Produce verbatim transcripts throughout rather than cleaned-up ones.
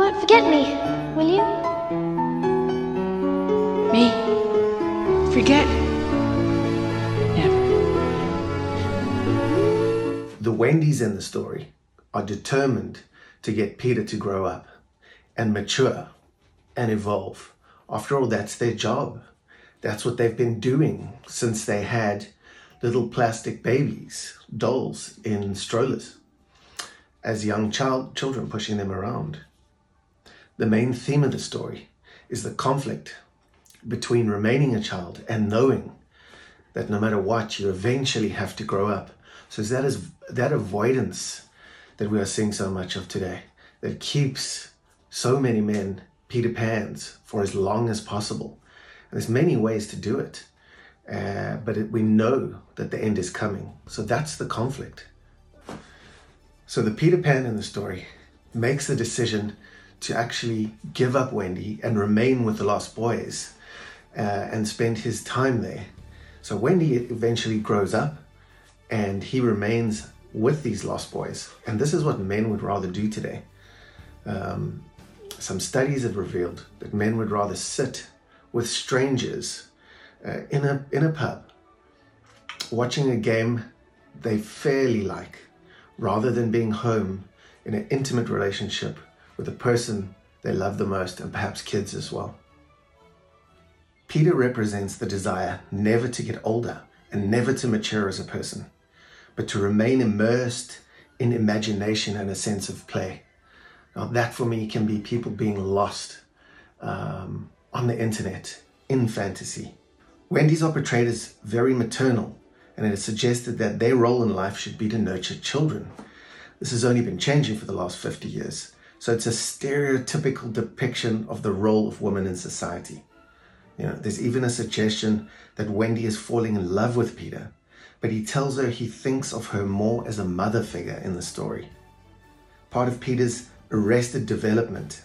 won't forget me, will you? Me? Forget? Never. The Wendys in the story are determined to get Peter to grow up and mature and evolve. After all, that's their job. That's what they've been doing since they had little plastic babies, dolls in strollers, as young child children pushing them around. The main theme of the story is the conflict between remaining a child and knowing that no matter what, you eventually have to grow up. So that is that avoidance that we are seeing so much of today that keeps so many men Peter Pans for as long as possible. There's many ways to do it, uh, but it, we know that the end is coming. So that's the conflict. So the Peter Pan in the story makes the decision to actually give up Wendy and remain with the Lost Boys uh, and spend his time there. So Wendy eventually grows up and he remains with these Lost Boys. And this is what men would rather do today. Um, some studies have revealed that men would rather sit with strangers uh, in a in a pub, watching a game they fairly like, rather than being home in an intimate relationship with the person they love the most, and perhaps kids as well. Peter represents the desire never to get older and never to mature as a person, but to remain immersed in imagination and a sense of play. Now that for me can be people being lost um, on the internet, in fantasy. Wendy's are portrayed as very maternal, and it is suggested that their role in life should be to nurture children. This has only been changing for the last fifty years, so it's a stereotypical depiction of the role of women in society. You know, there's even a suggestion that Wendy is falling in love with Peter, but he tells her he thinks of her more as a mother figure in the story. Part of Peter's arrested development,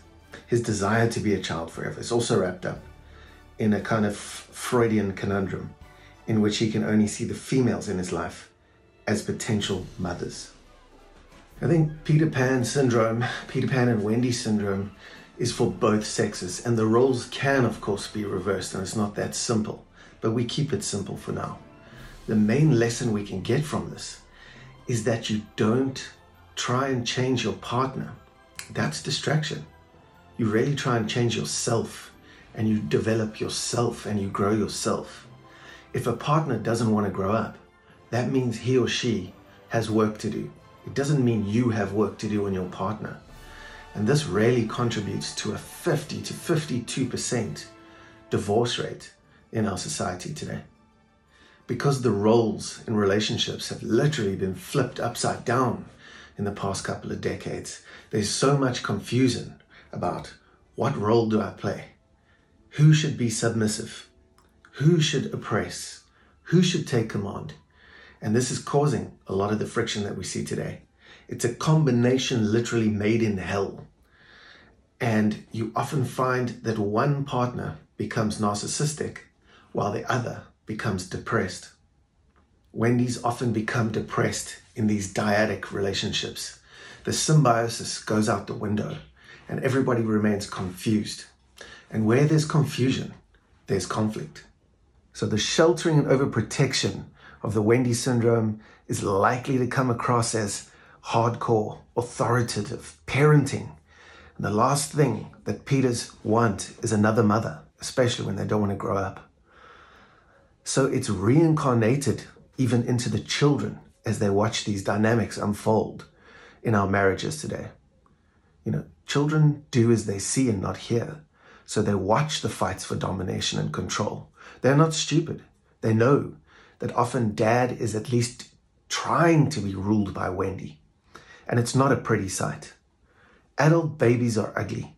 his desire to be a child forever, is also wrapped up in a kind of Freudian conundrum in which he can only see the females in his life as potential mothers. I think Peter Pan syndrome, Peter Pan and Wendy syndrome, is for both sexes, and the roles can of course be reversed, and it's not that simple, but we keep it simple for now. The main lesson we can get from this is that you don't try and change your partner. That's distraction. You really try and change yourself, and you develop yourself, and you grow yourself. If a partner doesn't want to grow up, that means he or she has work to do. It doesn't mean you have work to do on your partner. And this really contributes to a fifty to fifty-two percent divorce rate in our society today. Because the roles in relationships have literally been flipped upside down in the past couple of decades, there's so much confusion about what role do I play? Who should be submissive? Who should oppress? Who should take command? And this is causing a lot of the friction that we see today. It's a combination literally made in hell. And you often find that one partner becomes narcissistic while the other becomes depressed. Wendy's often become depressed in these dyadic relationships. The symbiosis goes out the window, and everybody remains confused. And where there's confusion, there's conflict. So the sheltering and overprotection of the Wendy syndrome is likely to come across as hardcore, authoritative parenting. And the last thing that Peters want is another mother, especially when they don't want to grow up. So it's reincarnated even into the children as they watch these dynamics unfold in our marriages today. You know, children do as they see and not hear. So they watch the fights for domination and control. They're not stupid. They know that often dad is at least trying to be ruled by Wendy. And it's not a pretty sight. Adult babies are ugly.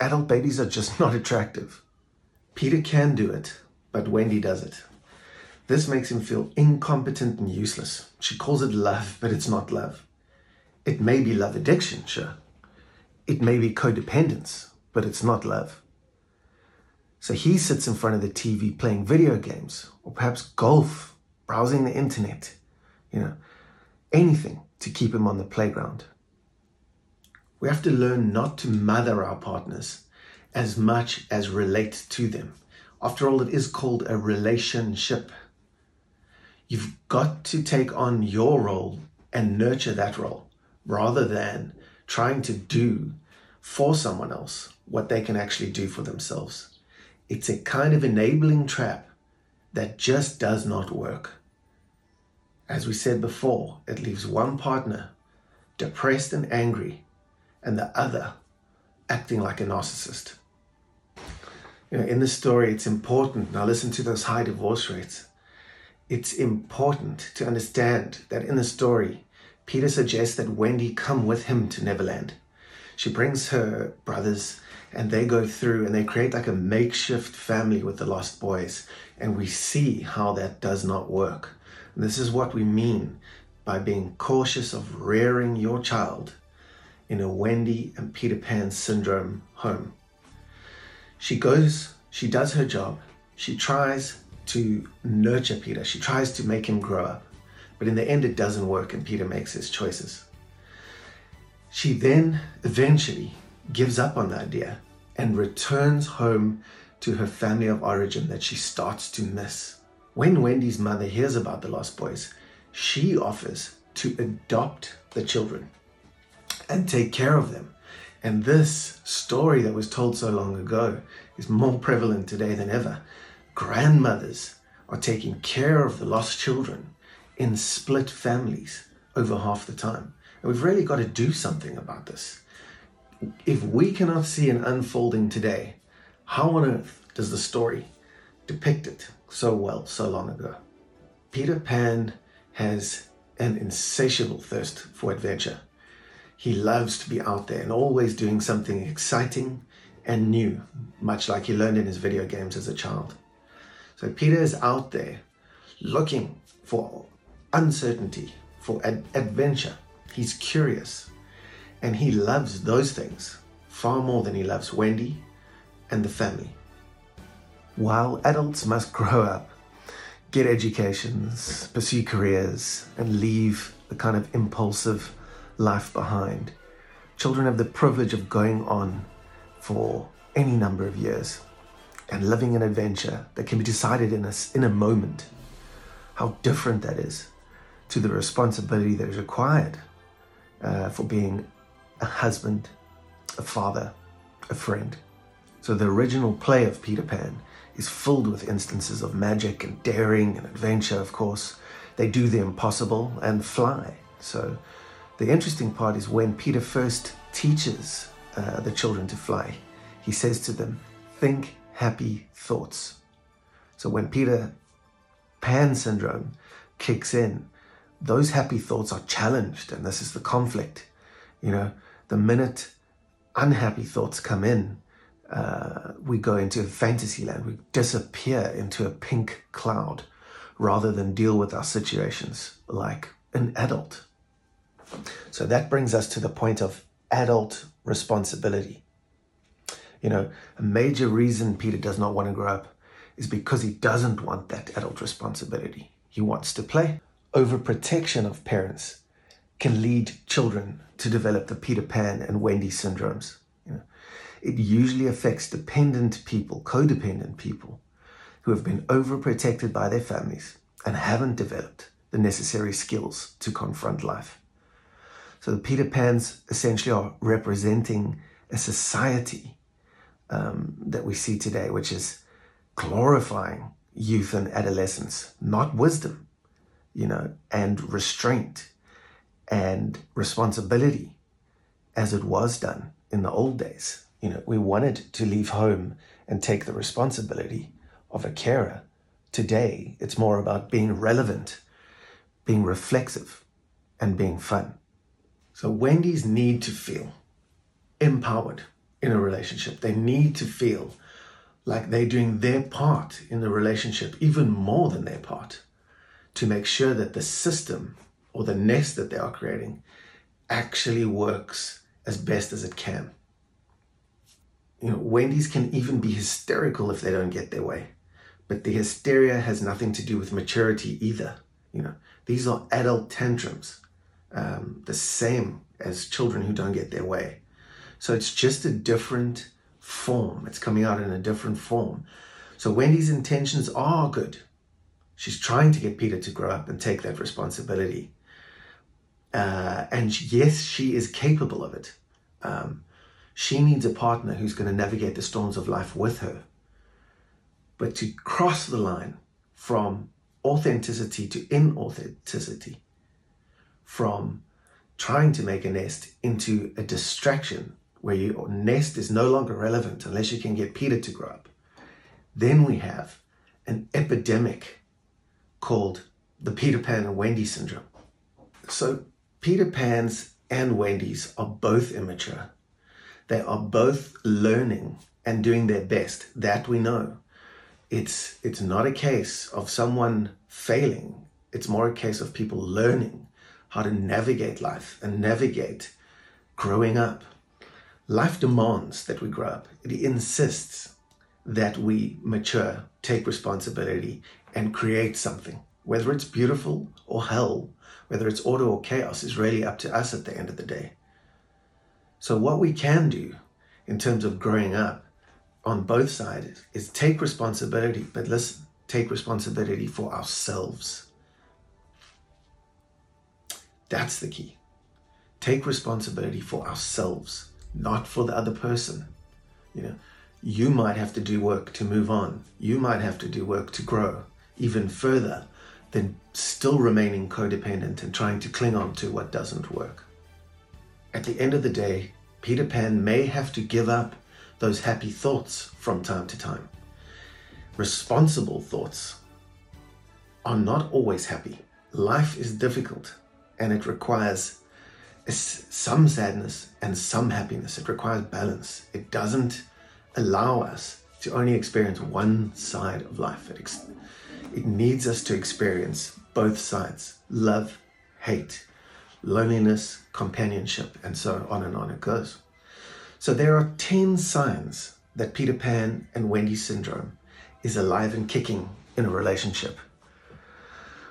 Adult babies are just not attractive. Peter can do it, but Wendy does it. This makes him feel incompetent and useless. She calls it love, but it's not love. It may be love addiction, sure. It may be codependence, but it's not love. So he sits in front of the T V playing video games, or perhaps golf, browsing the internet, you know, anything to keep him on the playground. We have to learn not to mother our partners as much as relate to them. After all, it is called a relationship. You've got to take on your role and nurture that role rather than trying to do for someone else what they can actually do for themselves. It's a kind of enabling trap that just does not work. As we said before, it leaves one partner depressed and angry and the other acting like a narcissist. You know, in this story, it's important. Now listen to those high divorce rates. It's important to understand that in the story, Peter suggests that Wendy come with him to Neverland. She brings her brothers and they go through and they create like a makeshift family with the lost boys. And we see how that does not work. And this is what we mean by being cautious of rearing your child in a Wendy and Peter Pan syndrome home. She goes, she does her job. She tries to nurture Peter. She tries to make him grow up. But in the end, it doesn't work and Peter makes his choices. She then eventually gives up on the idea and returns home to her family of origin that she starts to miss. When Wendy's mother hears about the lost boys, she offers to adopt the children and take care of them. And this story that was told so long ago is more prevalent today than ever. Grandmothers are taking care of the lost children in split families over half the time. And we've really got to do something about this. If we cannot see an unfolding today, how on earth does the story depict it so well, so long ago? Peter Pan has an insatiable thirst for adventure. He loves to be out there and always doing something exciting and new, much like he learned in his video games as a child. So Peter is out there looking for uncertainty, for ad- adventure. He's curious and he loves those things far more than he loves Wendy and the family. While adults must grow up, get educations, pursue careers, and leave the kind of impulsive life behind, children have the privilege of going on for any number of years and living an adventure that can be decided in a, in a moment. How different that is to the responsibility that is required Uh, for being a husband, a father, a friend. So the original play of Peter Pan is filled with instances of magic and daring and adventure, of course. They do the impossible and fly. So the interesting part is when Peter first teaches uh, the children to fly, he says to them, think happy thoughts. So when Peter Pan syndrome kicks in, those happy thoughts are challenged, and this is the conflict. You know, the minute unhappy thoughts come in, uh, we go into fantasy land. We disappear into a pink cloud rather than deal with our situations like an adult. So that brings us to the point of adult responsibility. You know, a major reason Peter does not want to grow up is because he doesn't want that adult responsibility. He wants to play. Overprotection of parents can lead children to develop the Peter Pan and Wendy syndromes. You know, it usually affects dependent people, codependent people, who have been overprotected by their families and haven't developed the necessary skills to confront life. So the Peter Pans essentially are representing a society um, that we see today, which is glorifying youth and adolescence, not wisdom. You know, and restraint and responsibility as it was done in the old days. You know, we wanted to leave home and take the responsibility of a carer. Today, it's more about being relevant, being reflexive, and being fun. So Wendy's need to feel empowered in a relationship. They need to feel like they're doing their part in the relationship, even more than their part, to make sure that the system or the nest that they are creating actually works as best as it can. You know, Wendy's can even be hysterical if they don't get their way, but the hysteria has nothing to do with maturity either. You know, these are adult tantrums, um, the same as children who don't get their way. So it's just a different form. It's coming out in a different form. So Wendy's intentions are good. She's trying to get Peter to grow up and take that responsibility. Uh, and yes, she is capable of it. Um, she needs a partner who's going to navigate the storms of life with her. But to cross the line from authenticity to inauthenticity, from trying to make a nest into a distraction where your nest is no longer relevant unless you can get Peter to grow up, then we have an epidemic called the Peter Pan and Wendy syndrome. So Peter Pan's and Wendy's are both immature. They are both learning and doing their best. That we know. It's, it's not a case of someone failing. It's more a case of people learning how to navigate life and navigate growing up. Life demands that we grow up. It insists that we mature, take responsibility, and create something. Whether it's beautiful or hell, whether it's order or chaos, is really up to us at the end of the day. So what we can do in terms of growing up on both sides is take responsibility, but let's take responsibility for ourselves. That's the key. Take responsibility for ourselves, not for the other person. You know, you might have to do work to move on. You might have to do work to grow even further than still remaining codependent and trying to cling on to what doesn't work. At the end of the day, Peter Pan may have to give up those happy thoughts from time to time. Responsible thoughts are not always happy. Life is difficult and it requires some sadness and some happiness. It requires balance. It doesn't allow us to only experience one side of life. It, ex- it needs us to experience both sides. Love, hate, loneliness, companionship, and so on and on it goes. So there are ten signs that Peter Pan and Wendy syndrome is alive and kicking in a relationship.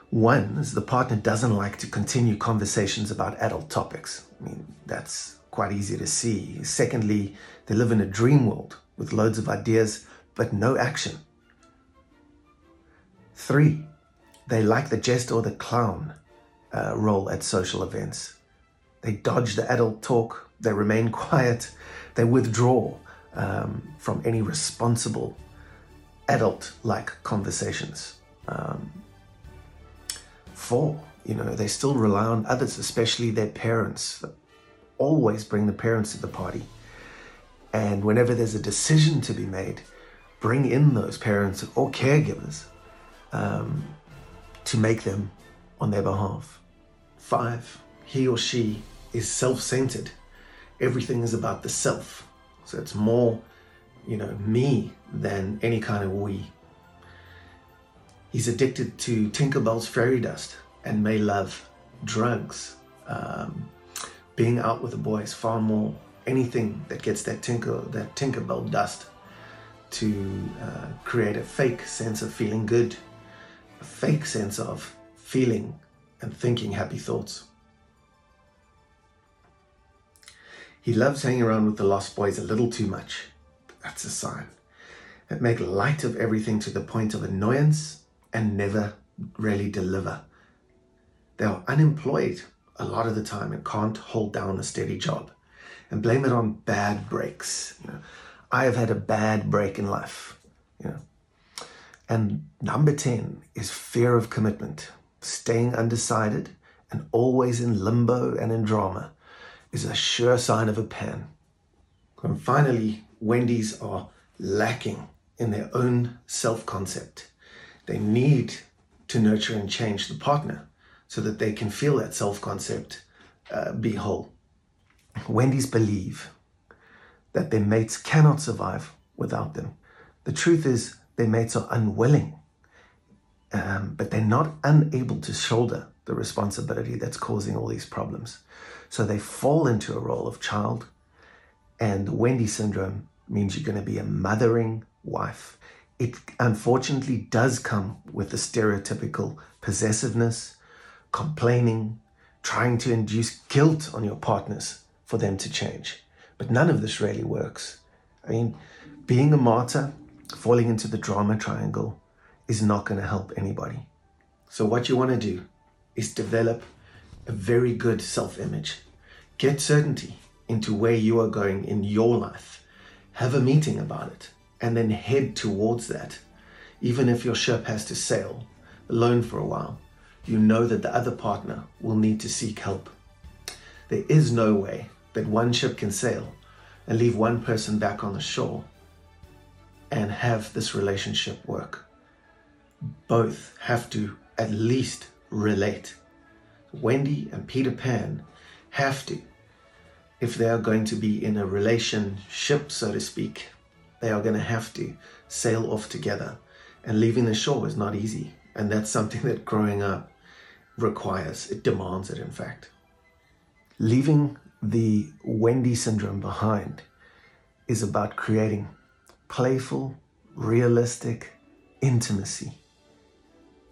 One is the partner doesn't like to continue conversations about adult topics. I mean, that's quite easy to see. Secondly, they live in a dream world with loads of ideas, but no action. Three, they like the jester or the clown uh, role at social events. They dodge the adult talk. They remain quiet. They withdraw um, from any responsible adult-like conversations. Um, Four, you know, they still rely on others, especially their parents. Always bring the parents to the party. And whenever there's a decision to be made, bring in those parents or caregivers um, to make them on their behalf. Five, he or she is self-centered. Everything is about the self. So it's more, you know, me than any kind of we. He's addicted to Tinkerbell's fairy dust and may love drugs. Um, being out with the boys far more. Anything that gets that tinker, that Tinkerbell dust to uh, create a fake sense of feeling good, a fake sense of feeling and thinking happy thoughts. He loves hanging around with the Lost Boys a little too much. That's a sign. That make light of everything to the point of annoyance and never really deliver. They are unemployed a lot of the time and can't hold down a steady job and blame it on bad breaks. You know, I have had a bad break in life. You know. And number ten is fear of commitment. Staying undecided and always in limbo and in drama is a sure sign of a Pan. And finally, Wendy's are lacking in their own self-concept. They need to nurture and change the partner so that they can feel that self-concept uh, be whole. Wendy's believe that their mates cannot survive without them. The truth is their mates are unwilling, um, but they're not unable to shoulder the responsibility that's causing all these problems. So they fall into a role of child, and the Wendy syndrome means you're going to be a mothering wife. It unfortunately does come with the stereotypical possessiveness, complaining, trying to induce guilt on your partners for them to change, But none of this really works. I mean, being a martyr, falling into the drama triangle is not going to help anybody. So what you want to do is develop a very good self-image. Get certainty into where you are going in your life. Have a meeting about it and then head towards that. Even if your ship has to sail alone for a while, you know that the other partner will need to seek help. There is no way that one ship can sail and leave one person back on the shore and have this relationship work. Both have to at least relate. Wendy and Peter Pan have to. If they are going to be in a relationship, so to speak, they are going to have to sail off together. And leaving the shore is not easy. And that's something that growing up requires. It demands it, in fact. Leaving the Wendy syndrome behind is about creating playful, realistic intimacy.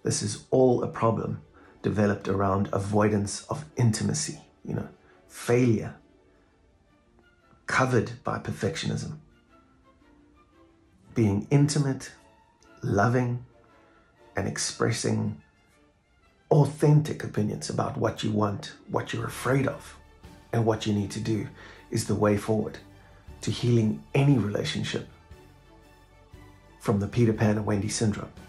This is all a problem developed around avoidance of intimacy, you know, failure covered by perfectionism. Being intimate, loving, and expressing authentic opinions about what you want, what you're afraid of, and what you need to do is the way forward to healing any relationship from the Peter Pan and Wendy syndrome.